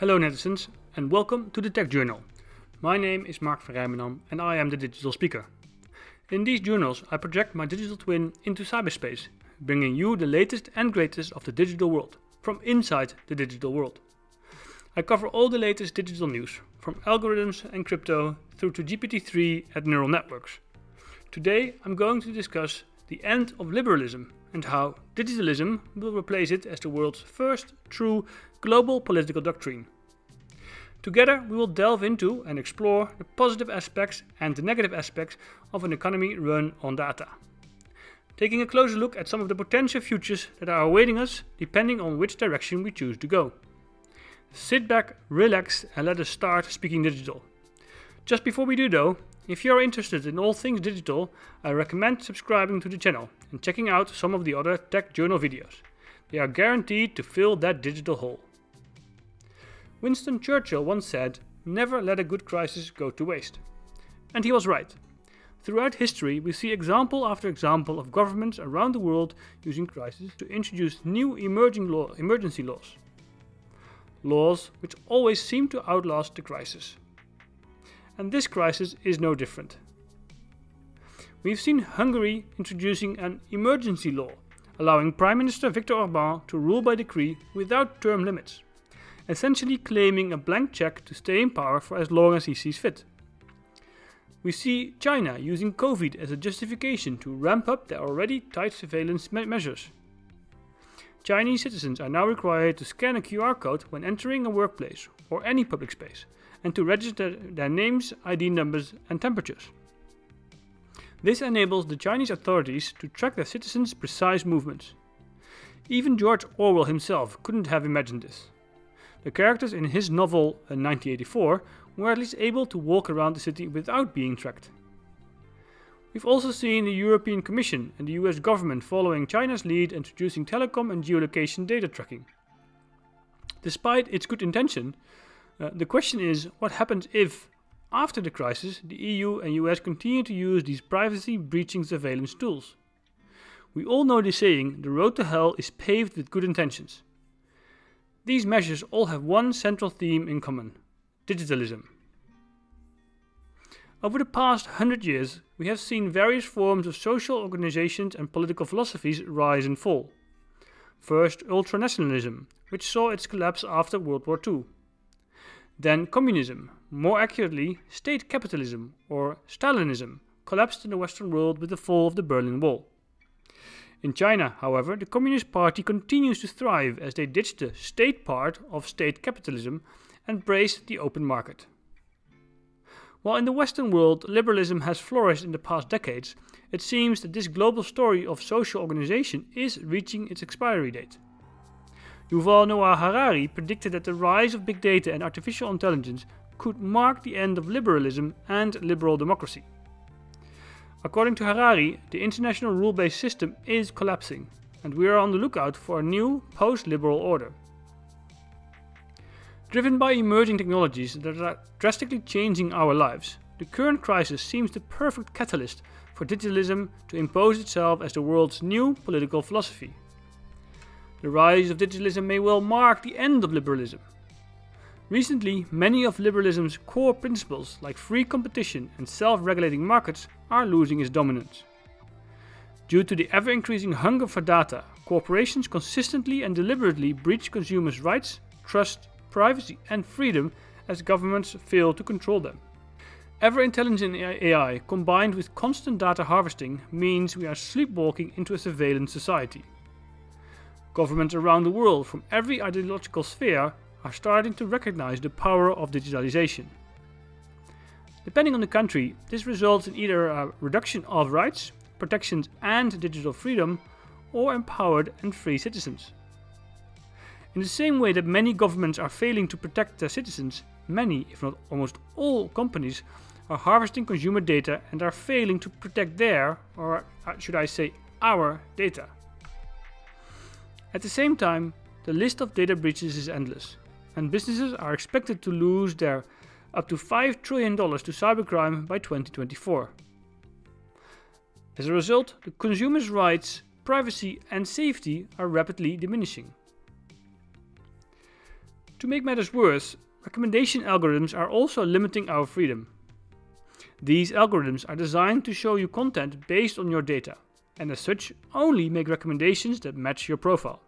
Hello netizens and welcome to the Tech Journal. My name is Mark van Rijmenam and I am the digital speaker. In these journals I project my digital twin into cyberspace, bringing you the latest and greatest of the digital world, from inside the digital world. I cover all the latest digital news, from algorithms and crypto through to GPT-3 and neural networks. Today I'm going to discuss the end of liberalism and how digitalism will replace it as the world's first true global political doctrine. Together we will delve into and explore the positive aspects and the negative aspects of an economy run on data, taking a closer look at some of the potential futures that are awaiting us depending on which direction we choose to go. Sit back, relax and let us start speaking digital. Just before we do though, if you are interested in all things digital, I recommend subscribing to the channel and checking out some of the other Tech Journal videos. They are guaranteed to fill that digital hole. Winston Churchill once said, "Never let a good crisis go to waste." And he was right. Throughout history we see example after example of governments around the world using crises to introduce new emergency laws. Laws which always seem to outlast the crisis. And this crisis is no different. We've seen Hungary introducing an emergency law, allowing Prime Minister Viktor Orbán to rule by decree without term limits, essentially claiming a blank check to stay in power for as long as he sees fit. We see China using COVID as a justification to ramp up their already tight surveillance measures. Chinese citizens are now required to scan a QR code when entering a workplace or any public space, and to register their names, ID numbers and temperatures. This enables the Chinese authorities to track their citizens' precise movements. Even George Orwell himself couldn't have imagined this. The characters in his novel 1984 were at least able to walk around the city without being tracked. We've also seen the European Commission and the US government following China's lead introducing telecom and geolocation data tracking. Despite its good intention, the question is, what happens if, after the crisis, the EU and US continue to use these privacy-breaching surveillance tools? We all know the saying, the road to hell is paved with good intentions. These measures all have one central theme in common: digitalism. Over the past 100 years, we have seen various forms of social organizations and political philosophies rise and fall. First, ultranationalism, which saw its collapse after World War II. Then communism, more accurately state capitalism or Stalinism, collapsed in the Western world with the fall of the Berlin Wall. In China, however, the Communist Party continues to thrive as they ditch the state part of state capitalism and embrace the open market. While in the Western world liberalism has flourished in the past decades, it seems that this global story of social organization is reaching its expiry date. Yuval Noah Harari predicted that the rise of big data and artificial intelligence could mark the end of liberalism and liberal democracy. According to Harari, the international rule-based system is collapsing, and we are on the lookout for a new post-liberal order. Driven by emerging technologies that are drastically changing our lives, the current crisis seems the perfect catalyst for digitalism to impose itself as the world's new political philosophy. The rise of digitalism may well mark the end of liberalism. Recently, many of liberalism's core principles like free competition and self-regulating markets are losing its dominance. Due to the ever-increasing hunger for data, corporations consistently and deliberately breach consumers' rights, trust, privacy and freedom as governments fail to control them. Ever-intelligent AI combined with constant data harvesting means we are sleepwalking into a surveillance society. Governments around the world from every ideological sphere are starting to recognize the power of digitalization. Depending on the country, this results in either a reduction of rights, protections and digital freedom, or empowered and free citizens. In the same way that many governments are failing to protect their citizens, many, if not almost all, companies are harvesting consumer data and are failing to protect their, or should I say, our data. At the same time, the list of data breaches is endless, and businesses are expected to lose their up to $5 trillion to cybercrime by 2024. As a result, the consumers' rights, privacy and safety are rapidly diminishing. To make matters worse, recommendation algorithms are also limiting our freedom. These algorithms are designed to show you content based on your data, and as such only make recommendations that match your profile.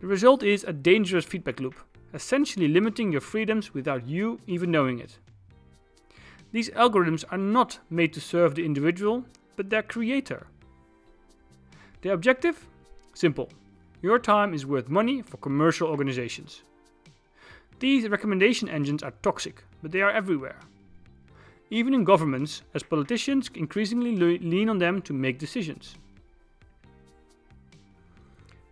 The result is a dangerous feedback loop, essentially limiting your freedoms without you even knowing it. These algorithms are not made to serve the individual, but their creator. Their objective? Simple. Your time is worth money for commercial organizations. These recommendation engines are toxic, but they are everywhere. Even in governments, as politicians increasingly lean on them to make decisions.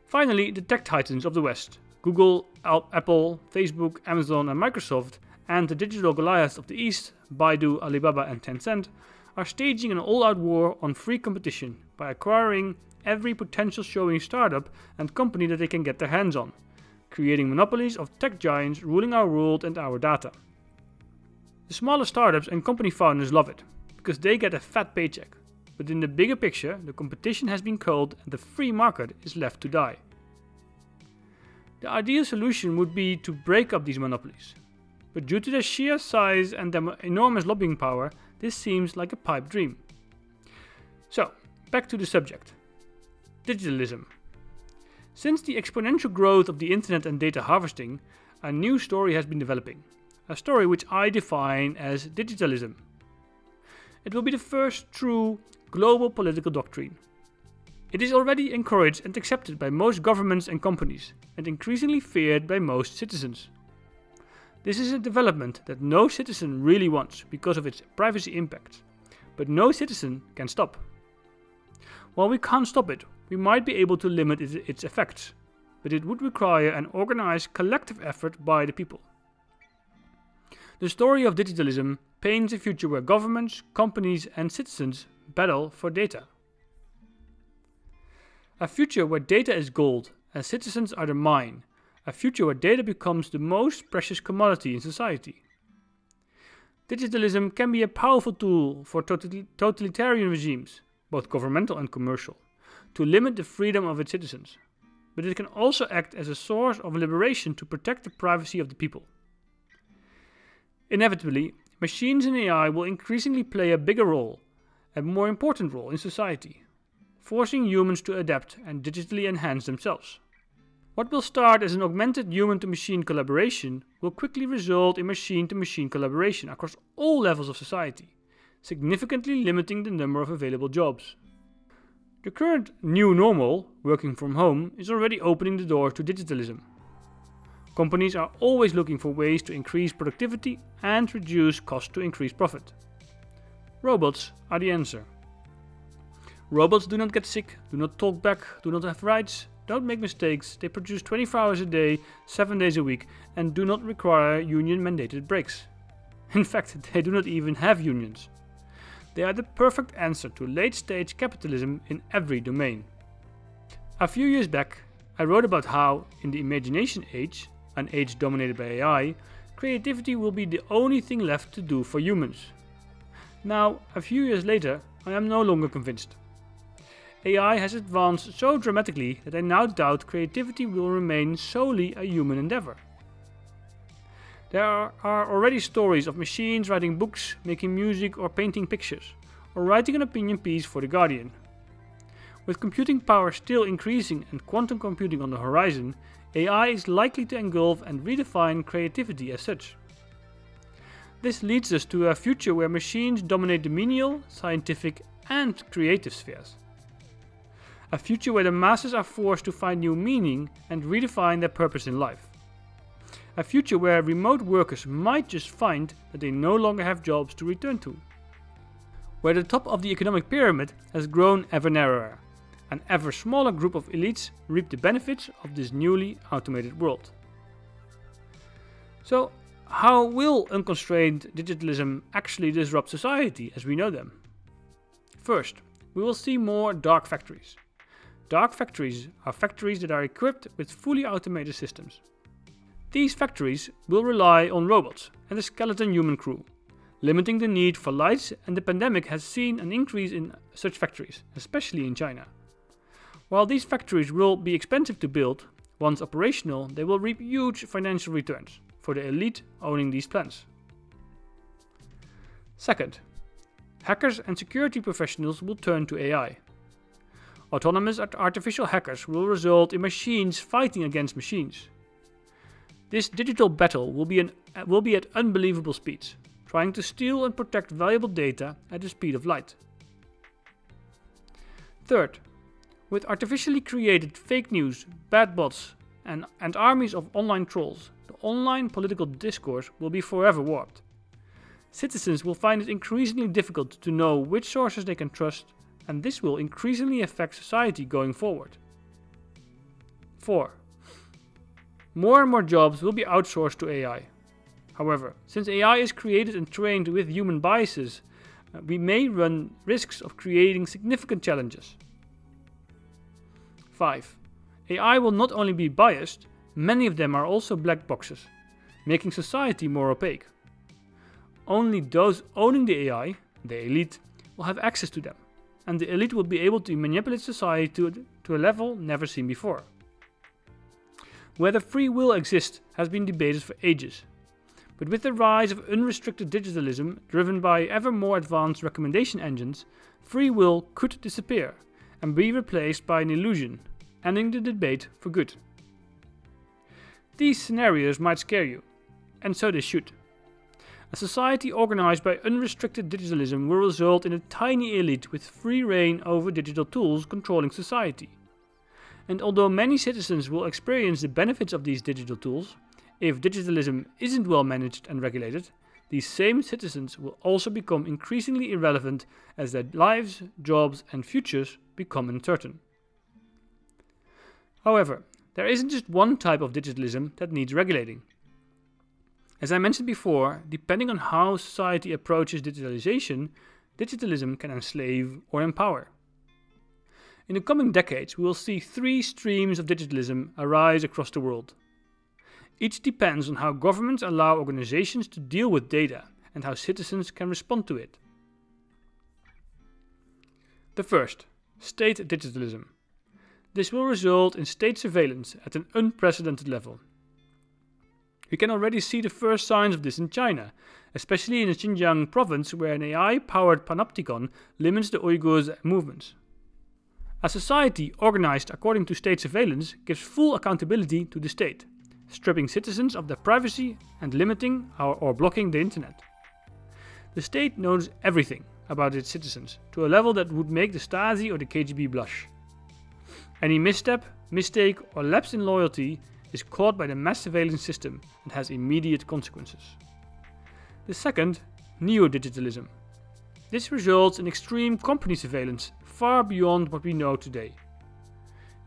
Finally, the tech titans of the West, Google, Apple, Facebook, Amazon and Microsoft, and the digital Goliaths of the East, Baidu, Alibaba and Tencent, are staging an all-out war on free competition by acquiring every potential showing startup and company that they can get their hands on, creating monopolies of tech giants ruling our world and our data. The smaller startups and company founders love it, because they get a fat paycheck, but in the bigger picture the competition has been culled and the free market is left to die. The ideal solution would be to break up these monopolies, but due to their sheer size and their enormous lobbying power, this seems like a pipe dream. So, back to the subject. Digitalism. Since the exponential growth of the internet and data harvesting, a new story has been developing. A story which I define as digitalism. It will be the first true global political doctrine. It is already encouraged and accepted by most governments and companies, and increasingly feared by most citizens. This is a development that no citizen really wants because of its privacy impact, but no citizen can stop. While we can't stop it, we might be able to limit its effects, but it would require an organized collective effort by the people. The story of digitalism paints a future where governments, companies and citizens battle for data. A future where data is gold and citizens are the mine. A future where data becomes the most precious commodity in society. Digitalism can be a powerful tool for totalitarian regimes, both governmental and commercial, to limit the freedom of its citizens. But it can also act as a source of liberation to protect the privacy of the people. Inevitably, machines and AI will increasingly play a bigger role, a more important role in society, forcing humans to adapt and digitally enhance themselves. What will start as an augmented human-to-machine collaboration will quickly result in machine-to-machine collaboration across all levels of society, significantly limiting the number of available jobs. The current new normal, working from home, is already opening the door to digitalism. Companies are always looking for ways to increase productivity and reduce cost to increase profit. Robots are the answer. Robots do not get sick, do not talk back, do not have rights, don't make mistakes, they produce 24 hours a day, 7 days a week, and do not require union-mandated breaks. In fact, they do not even have unions. They are the perfect answer to late-stage capitalism in every domain. A few years back, I wrote about how, in the imagination age, an age dominated by AI, creativity will be the only thing left to do for humans. Now, a few years later, I am no longer convinced. AI has advanced so dramatically that I now doubt creativity will remain solely a human endeavor. There are already stories of machines writing books, making music or painting pictures, or writing an opinion piece for The Guardian. With computing power still increasing and quantum computing on the horizon, AI is likely to engulf and redefine creativity as such. This leads us to a future where machines dominate the menial, scientific and creative spheres. A future where the masses are forced to find new meaning and redefine their purpose in life. A future where remote workers might just find that they no longer have jobs to return to. Where the top of the economic pyramid has grown ever narrower. An ever smaller group of elites reap the benefits of this newly automated world. So, how will unconstrained digitalism actually disrupt society as we know them? First, we will see more dark factories. Dark factories are factories that are equipped with fully automated systems. These factories will rely on robots and a skeleton human crew, limiting the need for lights, and the pandemic has seen an increase in such factories, especially in China. While these factories will be expensive to build, Once operational, they will reap huge financial returns for the elite owning these plans. Second, hackers and security professionals will turn to AI. Autonomous artificial hackers will result in machines fighting against machines. This digital battle will be at unbelievable speeds, trying to steal and protect valuable data at the speed of light. Third, with artificially created fake news, bad bots, and armies of online trolls, the online political discourse will be forever warped. Citizens will find it increasingly difficult to know which sources they can trust, and this will increasingly affect society going forward. 4. More and more jobs will be outsourced to AI. However, since AI is created and trained with human biases, we may run risks of creating significant challenges. 5. AI will not only be biased, many of them are also black boxes, making society more opaque. Only those owning the AI, the elite, will have access to them, and the elite will be able to manipulate society to a level never seen before. Whether free will exists has been debated for ages, but with the rise of unrestricted digitalism driven by ever more advanced recommendation engines, free will could disappear and be replaced by an illusion, ending the debate for good. These scenarios might scare you, and so they should. A society organized by unrestricted digitalism will result in a tiny elite with free reign over digital tools controlling society. And although many citizens will experience the benefits of these digital tools, if digitalism isn't well managed and regulated, these same citizens will also become increasingly irrelevant as their lives, jobs, and futures become uncertain. However, there isn't just one type of digitalism that needs regulating. As I mentioned before, depending on how society approaches digitalization, digitalism can enslave or empower. In the coming decades, we will see three streams of digitalism arise across the world. Each depends on how governments allow organizations to deal with data and how citizens can respond to it. The first, state digitalism. This will result in state surveillance at an unprecedented level. We can already see the first signs of this in China, especially in the Xinjiang province where an AI-powered panopticon limits the Uyghurs' movements. A society organized according to state surveillance gives full accountability to the state, stripping citizens of their privacy and limiting or blocking the internet. The state knows everything about its citizens to a level that would make the Stasi or the KGB blush. Any misstep, mistake, or lapse in loyalty is caught by the mass surveillance system and has immediate consequences. The second, neo-digitalism. This results in extreme company surveillance far beyond what we know today.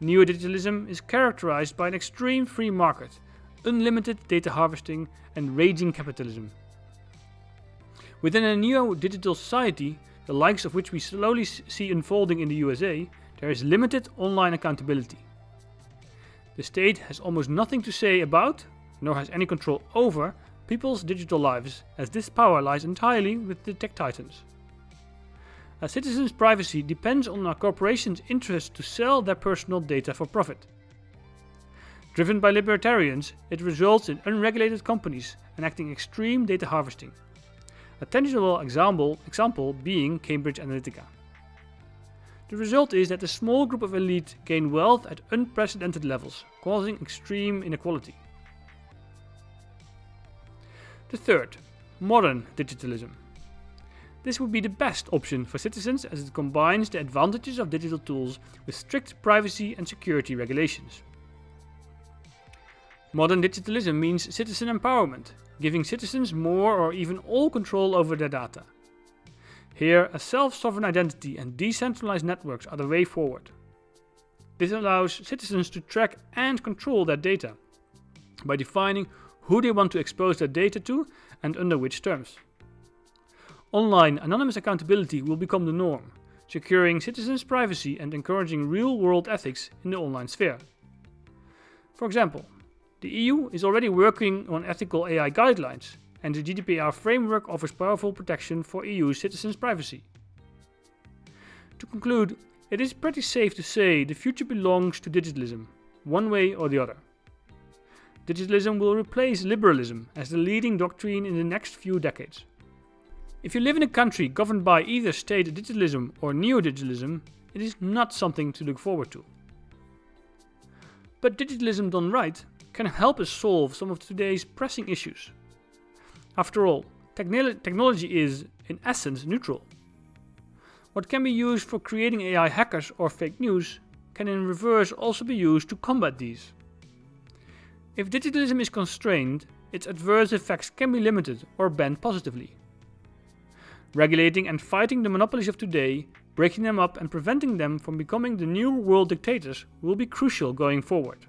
Neo-digitalism is characterized by an extreme free market, unlimited data harvesting, and raging capitalism. Within a neo-digital society, the likes of which we slowly see unfolding in the USA, there is limited online accountability. The state has almost nothing to say about, nor has any control over, people's digital lives, as this power lies entirely with the tech titans. A citizen's privacy depends on a corporation's interest to sell their personal data for profit. Driven by libertarians, it results in unregulated companies enacting extreme data harvesting, a tangible example being Cambridge Analytica. The result is that a small group of elite gain wealth at unprecedented levels, causing extreme inequality. The third, modern digitalism. This would be the best option for citizens as it combines the advantages of digital tools with strict privacy and security regulations. Modern digitalism means citizen empowerment, giving citizens more or even all control over their data. Here, a self-sovereign identity and decentralized networks are the way forward. This allows citizens to track and control their data by defining who they want to expose their data to and under which terms. Online anonymous accountability will become the norm, securing citizens' privacy and encouraging real-world ethics in the online sphere. For example, the EU is already working on ethical AI guidelines, and the GDPR framework offers powerful protection for EU citizens' privacy. To conclude, it is pretty safe to say the future belongs to digitalism, one way or the other. digitalism will replace liberalism as the leading doctrine in the next few decades. If you live in a country governed by either state digitalism or neo-digitalism, it is not something to look forward to. But digitalism done right can help us solve some of today's pressing issues. After all, technology is, in essence, neutral. What can be used for creating AI hackers or fake news can in reverse also be used to combat these. If digitalism is constrained, its adverse effects can be limited or banned positively. Regulating and fighting the monopolies of today, breaking them up and preventing them from becoming the new world dictators will be crucial going forward.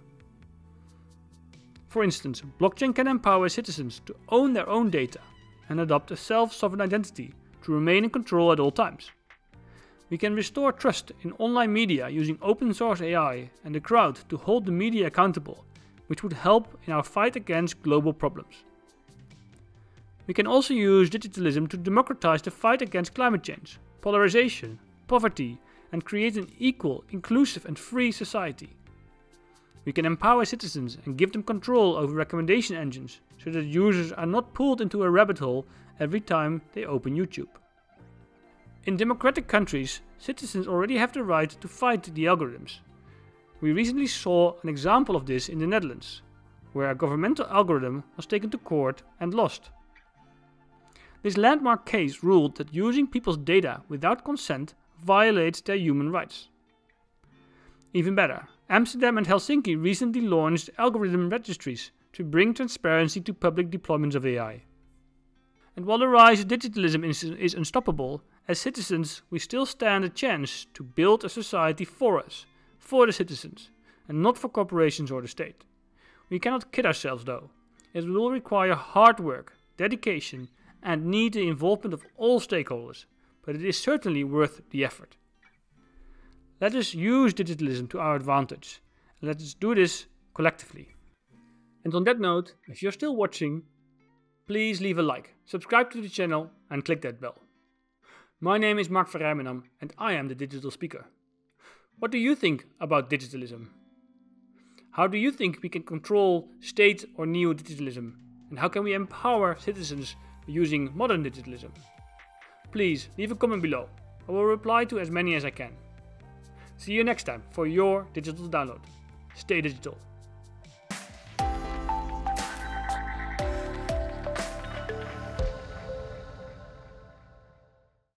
For instance, blockchain can empower citizens to own their own data and adopt a self-sovereign identity to remain in control at all times. We can restore trust in online media using open source AI and the crowd to hold the media accountable, which would help in our fight against global problems. We can also use digitalism to democratize the fight against climate change, polarization, poverty, and create an equal, inclusive, and free society. We can empower citizens and give them control over recommendation engines so that users are not pulled into a rabbit hole every time they open YouTube. In democratic countries, citizens already have the right to fight the algorithms. We recently saw an example of this in the Netherlands, where a governmental algorithm was taken to court and lost. This landmark case ruled that using people's data without consent violates their human rights. Even better, Amsterdam and Helsinki recently launched algorithm registries to bring transparency to public deployments of AI. And while the rise of digitalism is unstoppable, as citizens we still stand a chance to build a society for us, for the citizens, and not for corporations or the state. We cannot kid ourselves though. It will require hard work, dedication, and need the involvement of all stakeholders, but it is certainly worth the effort. Let us use digitalism to our advantage, and let us do this collectively. And on that note, if you're still watching, please leave a like, subscribe to the channel, and click that bell. My name is Mark van Rijmenam, and I am the Digital Speaker. What do you think about digitalism? How do you think we can control state or neo-digitalism? And how can we empower citizens using modern digitalism? Please leave a comment below. I will reply to as many as I can. See you next time for your digital download. Stay digital.